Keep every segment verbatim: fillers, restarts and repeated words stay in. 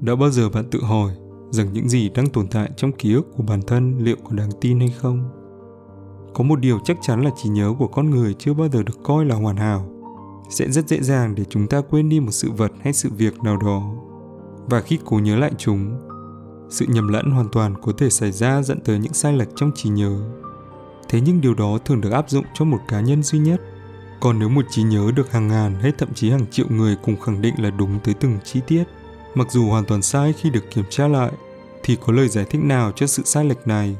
Đã bao giờ bạn tự hỏi rằng những gì đang tồn tại trong ký ức của bản thân liệu có đáng tin hay không? Có một điều chắc chắn là trí nhớ của con người chưa bao giờ được coi là hoàn hảo. Sẽ rất dễ dàng để chúng ta quên đi một sự vật hay sự việc nào đó. Và khi cố nhớ lại chúng, sự nhầm lẫn hoàn toàn có thể xảy ra dẫn tới những sai lệch trong trí nhớ. Thế nhưng điều đó thường được áp dụng cho một cá nhân duy nhất. Còn nếu một trí nhớ được hàng ngàn hay thậm chí hàng triệu người cùng khẳng định là đúng tới từng chi tiết, mặc dù hoàn toàn sai khi được kiểm tra lại, thì có lời giải thích nào cho sự sai lệch này?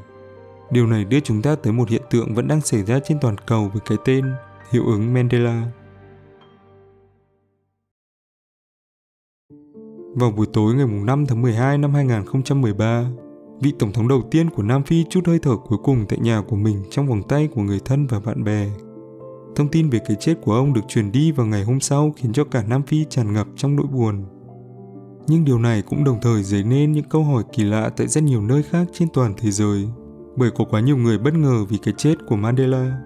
Điều này đưa chúng ta tới một hiện tượng vẫn đang xảy ra trên toàn cầu với cái tên hiệu ứng Mandela. Vào buổi tối ngày năm tháng mười hai năm hai nghìn không trăm mười ba, vị tổng thống đầu tiên của Nam Phi trút hơi thở cuối cùng tại nhà của mình trong vòng tay của người thân và bạn bè. Thông tin về cái chết của ông được truyền đi vào ngày hôm sau khiến cho cả Nam Phi tràn ngập trong nỗi buồn. Nhưng điều này cũng đồng thời dấy nên những câu hỏi kỳ lạ tại rất nhiều nơi khác trên toàn thế giới, bởi có quá nhiều người bất ngờ vì cái chết của Mandela.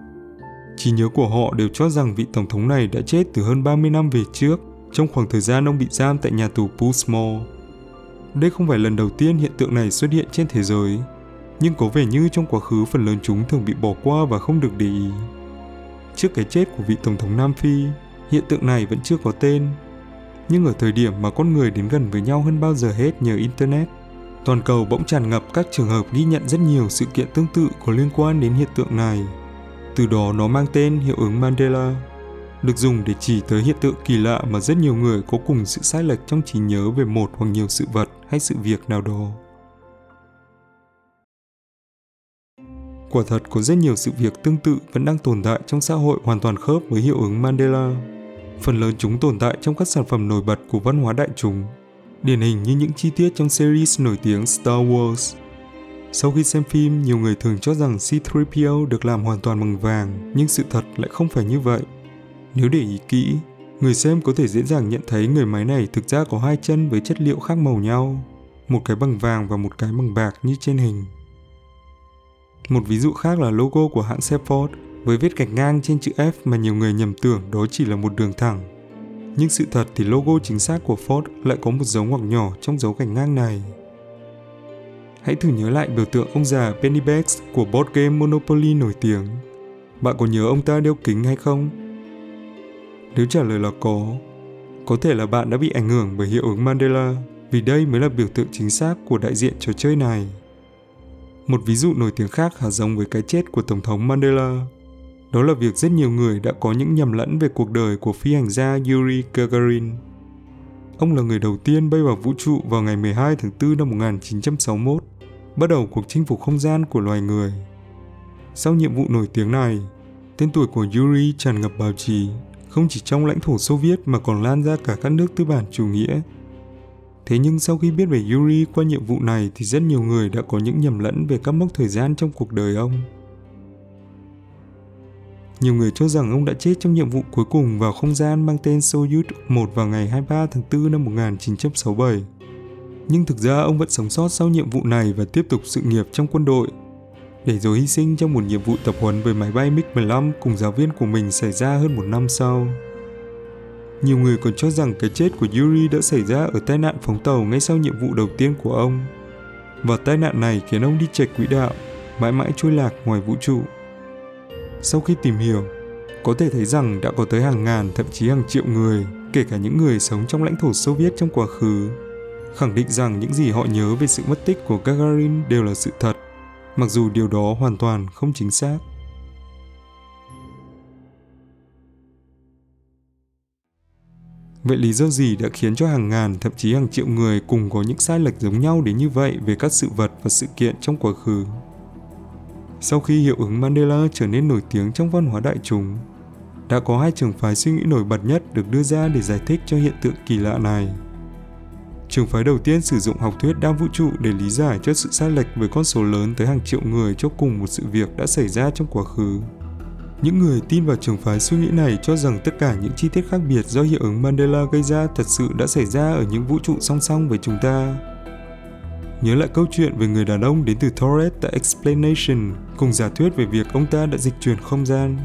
Trí nhớ của họ đều cho rằng vị tổng thống này đã chết từ hơn ba mươi năm về trước, trong khoảng thời gian ông bị giam tại nhà tù Pollsmoor. Đây không phải lần đầu tiên hiện tượng này xuất hiện trên thế giới, nhưng có vẻ như trong quá khứ phần lớn chúng thường bị bỏ qua và không được để ý. Trước cái chết của vị tổng thống Nam Phi, hiện tượng này vẫn chưa có tên. Nhưng ở thời điểm mà con người đến gần với nhau hơn bao giờ hết nhờ Internet, toàn cầu bỗng tràn ngập các trường hợp ghi nhận rất nhiều sự kiện tương tự có liên quan đến hiện tượng này. Từ đó nó mang tên hiệu ứng Mandela, được dùng để chỉ tới hiện tượng kỳ lạ mà rất nhiều người có cùng sự sai lệch trong trí nhớ về một hoặc nhiều sự vật hay sự việc nào đó. Quả thật có rất nhiều sự việc tương tự vẫn đang tồn tại trong xã hội hoàn toàn khớp với hiệu ứng Mandela. Phần lớn chúng tồn tại trong các sản phẩm nổi bật của văn hóa đại chúng, điển hình như những chi tiết trong series nổi tiếng Star Wars. Sau khi xem phim, nhiều người thường cho rằng C three P O được làm hoàn toàn bằng vàng, nhưng sự thật lại không phải như vậy. Nếu để ý kỹ, người xem có thể dễ dàng nhận thấy người máy này thực ra có hai chân với chất liệu khác màu nhau, một cái bằng vàng và một cái bằng bạc như trên hình. Một ví dụ khác là logo của hãng Sephora với vết gạch ngang trên chữ F mà nhiều người nhầm tưởng đó chỉ là một đường thẳng. Nhưng sự thật thì logo chính xác của Ford lại có một dấu ngoặc nhỏ trong dấu gạch ngang này. Hãy thử nhớ lại biểu tượng ông già Pennybags của board game Monopoly nổi tiếng. Bạn có nhớ ông ta đeo kính hay không? Nếu trả lời là có, có thể là bạn đã bị ảnh hưởng bởi hiệu ứng Mandela, vì đây mới là biểu tượng chính xác của đại diện trò chơi này. Một ví dụ nổi tiếng khác khá giống với cái chết của Tổng thống Mandela. Đó là việc rất nhiều người đã có những nhầm lẫn về cuộc đời của phi hành gia Yuri Gagarin. Ông là người đầu tiên bay vào vũ trụ vào ngày mười hai tháng tư năm một nghìn chín trăm sáu mươi mốt, bắt đầu cuộc chinh phục không gian của loài người. Sau nhiệm vụ nổi tiếng này, tên tuổi của Yuri tràn ngập báo chí, không chỉ trong lãnh thổ Xô Viết mà còn lan ra cả các nước tư bản chủ nghĩa. Thế nhưng sau khi biết về Yuri qua nhiệm vụ này thì rất nhiều người đã có những nhầm lẫn về các mốc thời gian trong cuộc đời ông. Nhiều người cho rằng ông đã chết trong nhiệm vụ cuối cùng vào không gian mang tên Soyuz một vào ngày hai mươi ba tháng tư năm một nghìn chín trăm sáu mươi bảy. Nhưng thực ra ông vẫn sống sót sau nhiệm vụ này và tiếp tục sự nghiệp trong quân đội, để rồi hy sinh trong một nhiệm vụ tập huấn với máy bay mig mười lăm cùng giáo viên của mình xảy ra hơn một năm sau. Nhiều người còn cho rằng cái chết của Yuri đã xảy ra ở tai nạn phóng tàu ngay sau nhiệm vụ đầu tiên của ông. Và tai nạn này khiến ông đi chệch quỹ đạo, mãi mãi trôi lạc ngoài vũ trụ. Sau khi tìm hiểu, có thể thấy rằng đã có tới hàng ngàn thậm chí hàng triệu người, kể cả những người sống trong lãnh thổ Xô Viết trong quá khứ, khẳng định rằng những gì họ nhớ về sự mất tích của Gagarin đều là sự thật, mặc dù điều đó hoàn toàn không chính xác. Vậy lý do gì đã khiến cho hàng ngàn thậm chí hàng triệu người cùng có những sai lệch giống nhau đến như vậy về các sự vật và sự kiện trong quá khứ? Sau khi hiệu ứng Mandela trở nên nổi tiếng trong văn hóa đại chúng, đã có hai trường phái suy nghĩ nổi bật nhất được đưa ra để giải thích cho hiện tượng kỳ lạ này. Trường phái đầu tiên sử dụng học thuyết đa vũ trụ để lý giải cho sự sai lệch với con số lớn tới hàng triệu người cho cùng một sự việc đã xảy ra trong quá khứ. Những người tin vào trường phái suy nghĩ này cho rằng tất cả những chi tiết khác biệt do hiệu ứng Mandela gây ra thật sự đã xảy ra ở những vũ trụ song song với chúng ta. Nhớ lại câu chuyện về người đàn ông đến từ Torres tại Explanation cùng giả thuyết về việc ông ta đã dịch chuyển không gian.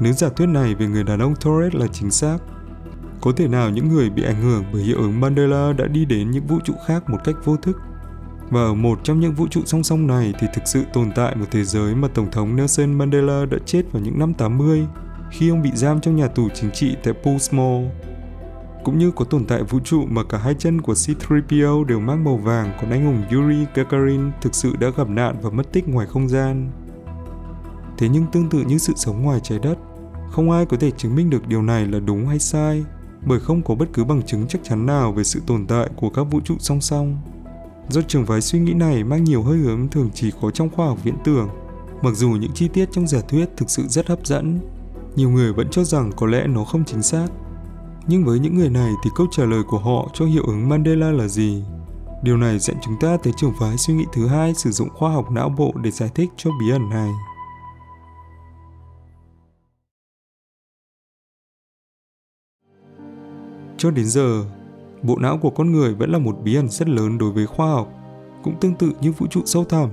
Nếu giả thuyết này về người đàn ông Torres là chính xác, Có thể nào những người bị ảnh hưởng bởi hiệu ứng Mandela đã đi đến những vũ trụ khác một cách vô thức? Và ở một trong những vũ trụ song song này thì thực sự tồn tại một thế giới mà Tổng thống Nelson Mandela đã chết vào những năm tám mươi, khi ông bị giam trong nhà tù chính trị tại Pollsmoor. Cũng như có tồn tại vũ trụ mà cả hai chân của C three P O đều mang màu vàng, còn anh hùng Yuri Gagarin thực sự đã gặp nạn và mất tích ngoài không gian. Thế nhưng tương tự như sự sống ngoài trái đất, không ai có thể chứng minh được điều này là đúng hay sai, bởi không có bất cứ bằng chứng chắc chắn nào về sự tồn tại của các vũ trụ song song. Do trường phái suy nghĩ này mang nhiều hơi hướng thường chỉ có trong khoa học viễn tưởng, mặc dù những chi tiết trong giả thuyết thực sự rất hấp dẫn, nhiều người vẫn cho rằng có lẽ nó không chính xác. Nhưng với những người này thì câu trả lời của họ cho hiệu ứng Mandela là gì? Điều này dẫn chúng ta tới trường phái suy nghĩ thứ hai sử dụng khoa học não bộ để giải thích cho bí ẩn này. Cho đến giờ, bộ não của con người vẫn là một bí ẩn rất lớn đối với khoa học, cũng tương tự như vũ trụ sâu thẳm.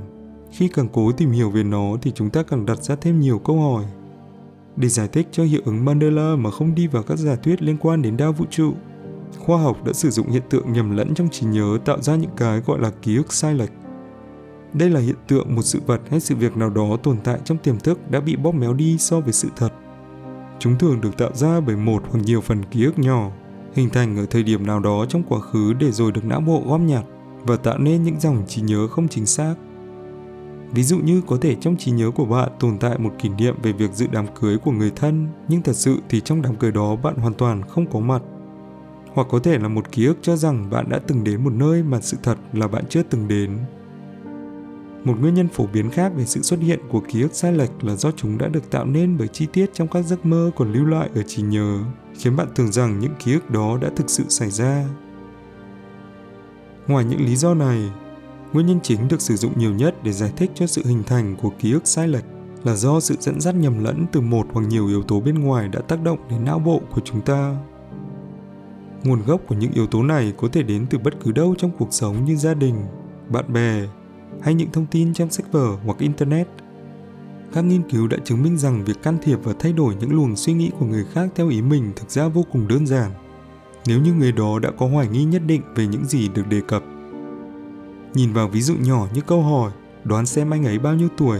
Khi càng cố tìm hiểu về nó thì chúng ta càng đặt ra thêm nhiều câu hỏi. Để giải thích cho hiệu ứng Mandela mà không đi vào các giả thuyết liên quan đến đa vũ trụ, khoa học đã sử dụng hiện tượng nhầm lẫn trong trí nhớ tạo ra những cái gọi là ký ức sai lệch. Đây là hiện tượng một sự vật hay sự việc nào đó tồn tại trong tiềm thức đã bị bóp méo đi so với sự thật. Chúng thường được tạo ra bởi một hoặc nhiều phần ký ức nhỏ, hình thành ở thời điểm nào đó trong quá khứ để rồi được não bộ gom nhặt và tạo nên những dòng trí nhớ không chính xác. Ví dụ như có thể trong trí nhớ của bạn tồn tại một kỷ niệm về việc dự đám cưới của người thân, nhưng thật sự thì trong đám cưới đó bạn hoàn toàn không có mặt. Hoặc có thể là một ký ức cho rằng bạn đã từng đến một nơi mà sự thật là bạn chưa từng đến. Một nguyên nhân phổ biến khác về sự xuất hiện của ký ức sai lệch là do chúng đã được tạo nên bởi chi tiết trong các giấc mơ còn lưu lại ở trí nhớ, khiến bạn tưởng rằng những ký ức đó đã thực sự xảy ra. Ngoài những lý do này, nguyên nhân chính được sử dụng nhiều nhất để giải thích cho sự hình thành của ký ức sai lệch là do sự dẫn dắt nhầm lẫn từ một hoặc nhiều yếu tố bên ngoài đã tác động đến não bộ của chúng ta. Nguồn gốc của những yếu tố này có thể đến từ bất cứ đâu trong cuộc sống như gia đình, bạn bè, hay những thông tin trong sách vở hoặc Internet. Các nghiên cứu đã chứng minh rằng việc can thiệp và thay đổi những luồng suy nghĩ của người khác theo ý mình thực ra vô cùng đơn giản, nếu như người đó đã có hoài nghi nhất định về những gì được đề cập. Nhìn vào ví dụ nhỏ như câu hỏi đoán xem anh ấy bao nhiêu tuổi,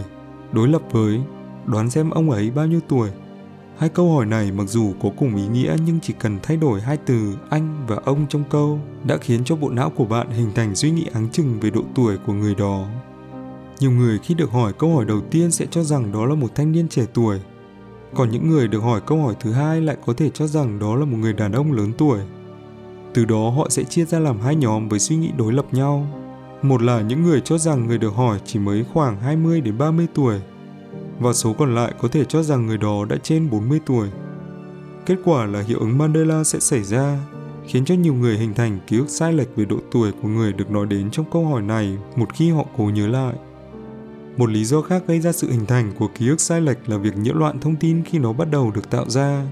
đối lập với đoán xem ông ấy bao nhiêu tuổi. Hai câu hỏi này mặc dù có cùng ý nghĩa nhưng chỉ cần thay đổi hai từ anh và ông trong câu đã khiến cho bộ não của bạn hình thành suy nghĩ áng chừng về độ tuổi của người đó. Nhiều người khi được hỏi câu hỏi đầu tiên sẽ cho rằng đó là một thanh niên trẻ tuổi. Còn những người được hỏi câu hỏi thứ hai lại có thể cho rằng đó là một người đàn ông lớn tuổi. Từ đó họ sẽ chia ra làm hai nhóm với suy nghĩ đối lập nhau. Một là những người cho rằng người được hỏi chỉ mới khoảng hai mươi đến ba mươi tuổi, và số còn lại có thể cho rằng người đó đã trên bốn mươi tuổi. Kết quả là hiệu ứng Mandela sẽ xảy ra, khiến cho nhiều người hình thành ký ức sai lệch về độ tuổi của người được nói đến trong câu hỏi này một khi họ cố nhớ lại. Một lý do khác gây ra sự hình thành của ký ức sai lệch là việc nhiễu loạn thông tin khi nó bắt đầu được tạo ra.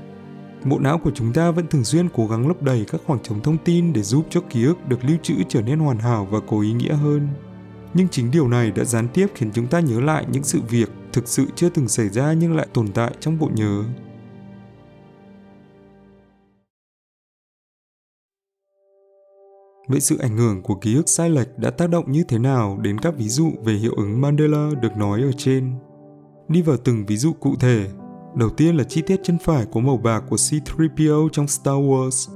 Bộ não của chúng ta vẫn thường xuyên cố gắng lấp đầy các khoảng trống thông tin để giúp cho ký ức được lưu trữ trở nên hoàn hảo và có ý nghĩa hơn. Nhưng chính điều này đã gián tiếp khiến chúng ta nhớ lại những sự việc thực sự chưa từng xảy ra nhưng lại tồn tại trong bộ nhớ. Vậy sự ảnh hưởng của ký ức sai lệch đã tác động như thế nào đến các ví dụ về hiệu ứng Mandela được nói ở trên? Đi vào từng ví dụ cụ thể. Đầu tiên là chi tiết chân phải có màu bạc của C three P O trong Star Wars.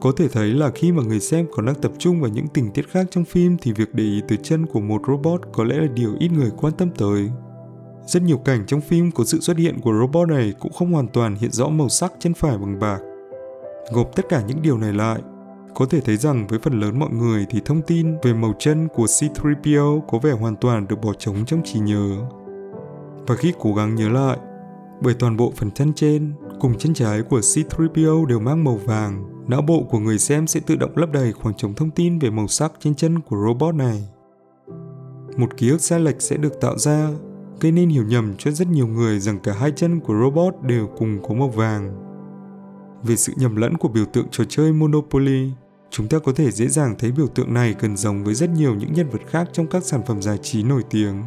Có thể thấy là khi mà người xem còn đang tập trung vào những tình tiết khác trong phim thì việc để ý tới chân của một robot có lẽ là điều ít người quan tâm tới. Rất nhiều cảnh trong phim có sự xuất hiện của robot này cũng không hoàn toàn hiện rõ màu sắc chân phải bằng bạc. Gộp tất cả những điều này lại, có thể thấy rằng với phần lớn mọi người thì thông tin về màu chân của C three P O có vẻ hoàn toàn được bỏ trống trong trí nhớ. Và khi cố gắng nhớ lại, bởi toàn bộ phần chân trên cùng chân trái của C three P O đều mang màu vàng, não bộ của người xem sẽ tự động lấp đầy khoảng trống thông tin về màu sắc trên chân của robot này. Một ký ức sai lệch sẽ được tạo ra, gây nên hiểu nhầm cho rất nhiều người rằng cả hai chân của robot đều cùng có màu vàng. Về sự nhầm lẫn của biểu tượng trò chơi Monopoly, chúng ta có thể dễ dàng thấy biểu tượng này gần giống với rất nhiều những nhân vật khác trong các sản phẩm giải trí nổi tiếng.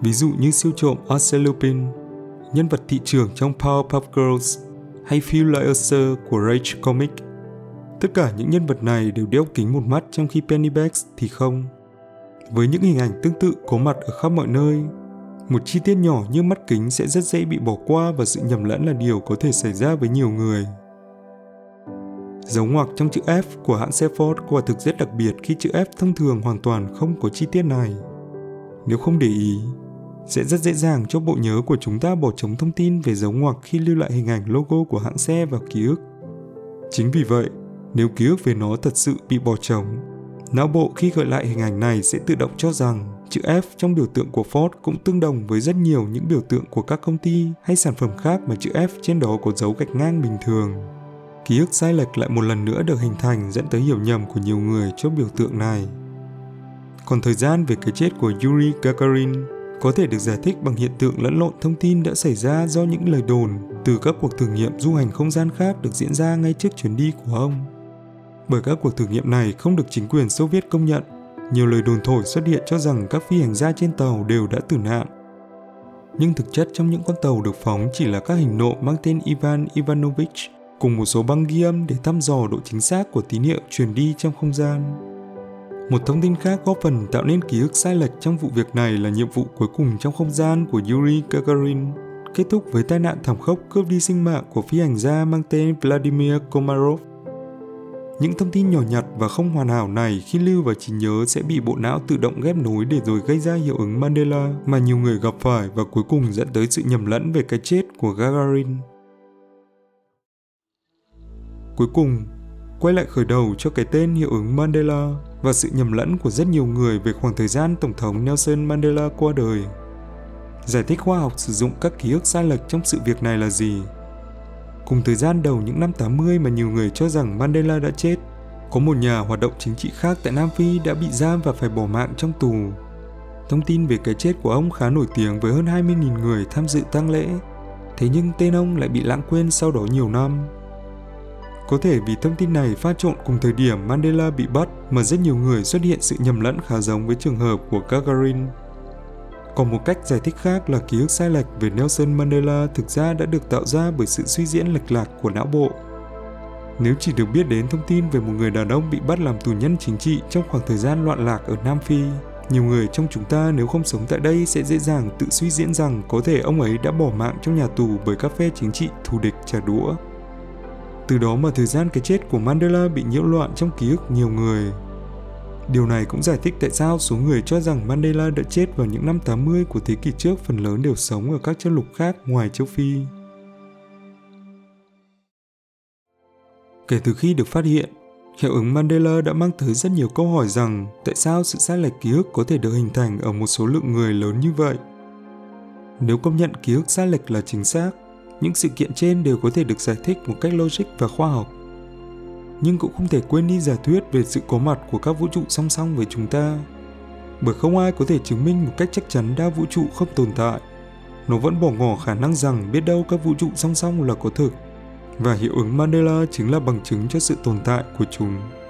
Ví dụ như siêu trộm Arsène Lupin, nhân vật thị trưởng trong Powerpuff Girls, hay Phil Laiacer của Rage Comics. Tất cả những nhân vật này đều đeo kính một mắt trong khi Pennybags thì không. Với những hình ảnh tương tự có mặt ở khắp mọi nơi, một chi tiết nhỏ như mắt kính sẽ rất dễ bị bỏ qua và sự nhầm lẫn là điều có thể xảy ra với nhiều người. Dấu ngoặc trong chữ F của hãng Sephora quả thực rất đặc biệt khi chữ F thông thường hoàn toàn không có chi tiết này. Nếu không để ý, sẽ rất dễ dàng cho bộ nhớ của chúng ta bỏ trống thông tin về dấu ngoặc khi lưu lại hình ảnh logo của hãng xe vào ký ức. Chính vì vậy, nếu ký ức về nó thật sự bị bỏ trống, não bộ khi gợi lại hình ảnh này sẽ tự động cho rằng chữ F trong biểu tượng của Ford cũng tương đồng với rất nhiều những biểu tượng của các công ty hay sản phẩm khác mà chữ F trên đó có dấu gạch ngang bình thường. Ký ức sai lệch lại một lần nữa được hình thành dẫn tới hiểu nhầm của nhiều người cho biểu tượng này. Còn thời gian về cái chết của Yuri Gagarin có thể được giải thích bằng hiện tượng lẫn lộn thông tin đã xảy ra do những lời đồn từ các cuộc thử nghiệm du hành không gian khác được diễn ra ngay trước chuyến đi của ông. Bởi các cuộc thử nghiệm này không được chính quyền Xô Viết công nhận, nhiều lời đồn thổi xuất hiện cho rằng các phi hành gia trên tàu đều đã tử nạn. Nhưng thực chất trong những con tàu được phóng chỉ là các hình nộm mang tên Ivan Ivanovich cùng một số băng ghi âm để thăm dò độ chính xác của tín hiệu truyền đi trong không gian. Một thông tin khác góp phần tạo nên ký ức sai lệch trong vụ việc này là nhiệm vụ cuối cùng trong không gian của Yuri Gagarin kết thúc với tai nạn thảm khốc cướp đi sinh mạng của phi hành gia mang tên Vladimir Komarov. Những thông tin nhỏ nhặt và không hoàn hảo này khi lưu vào trí nhớ sẽ bị bộ não tự động ghép nối để rồi gây ra hiệu ứng Mandela mà nhiều người gặp phải và cuối cùng dẫn tới sự nhầm lẫn về cái chết của Gagarin. Cuối cùng, quay lại khởi đầu cho cái tên hiệu ứng Mandela và sự nhầm lẫn của rất nhiều người về khoảng thời gian Tổng thống Nelson Mandela qua đời. Giải thích khoa học sử dụng các ký ức sai lệch trong sự việc này là gì? Cùng thời gian đầu những năm tám mươi mà nhiều người cho rằng Mandela đã chết, có một nhà hoạt động chính trị khác tại Nam Phi đã bị giam và phải bỏ mạng trong tù. Thông tin về cái chết của ông khá nổi tiếng với hơn hai mươi nghìn người tham dự tang lễ, thế nhưng tên ông lại bị lãng quên sau đó nhiều năm. Có thể vì thông tin này pha trộn cùng thời điểm Mandela bị bắt mà rất nhiều người xuất hiện sự nhầm lẫn khá giống với trường hợp của Gagarin. Còn một cách giải thích khác là ký ức sai lệch về Nelson Mandela thực ra đã được tạo ra bởi sự suy diễn lệch lạc của não bộ. Nếu chỉ được biết đến thông tin về một người đàn ông bị bắt làm tù nhân chính trị trong khoảng thời gian loạn lạc ở Nam Phi, nhiều người trong chúng ta nếu không sống tại đây sẽ dễ dàng tự suy diễn rằng có thể ông ấy đã bỏ mạng trong nhà tù bởi các phe chính trị thù địch trả đũa. Từ đó mà thời gian cái chết của Mandela bị nhiễu loạn trong ký ức nhiều người. Điều này cũng giải thích tại sao số người cho rằng Mandela đã chết vào những năm tám mươi của thế kỷ trước phần lớn đều sống ở các châu lục khác ngoài châu Phi. Kể từ khi được phát hiện, hiệu ứng Mandela đã mang tới rất nhiều câu hỏi rằng tại sao sự sai lệch ký ức có thể được hình thành ở một số lượng người lớn như vậy. Nếu công nhận ký ức sai lệch là chính xác, những sự kiện trên đều có thể được giải thích một cách logic và khoa học. Nhưng cũng không thể quên đi giả thuyết về sự có mặt của các vũ trụ song song với chúng ta. Bởi không ai có thể chứng minh một cách chắc chắn đa vũ trụ không tồn tại. Nó vẫn bỏ ngỏ khả năng rằng biết đâu các vũ trụ song song là có thực. Và hiệu ứng Mandela chính là bằng chứng cho sự tồn tại của chúng.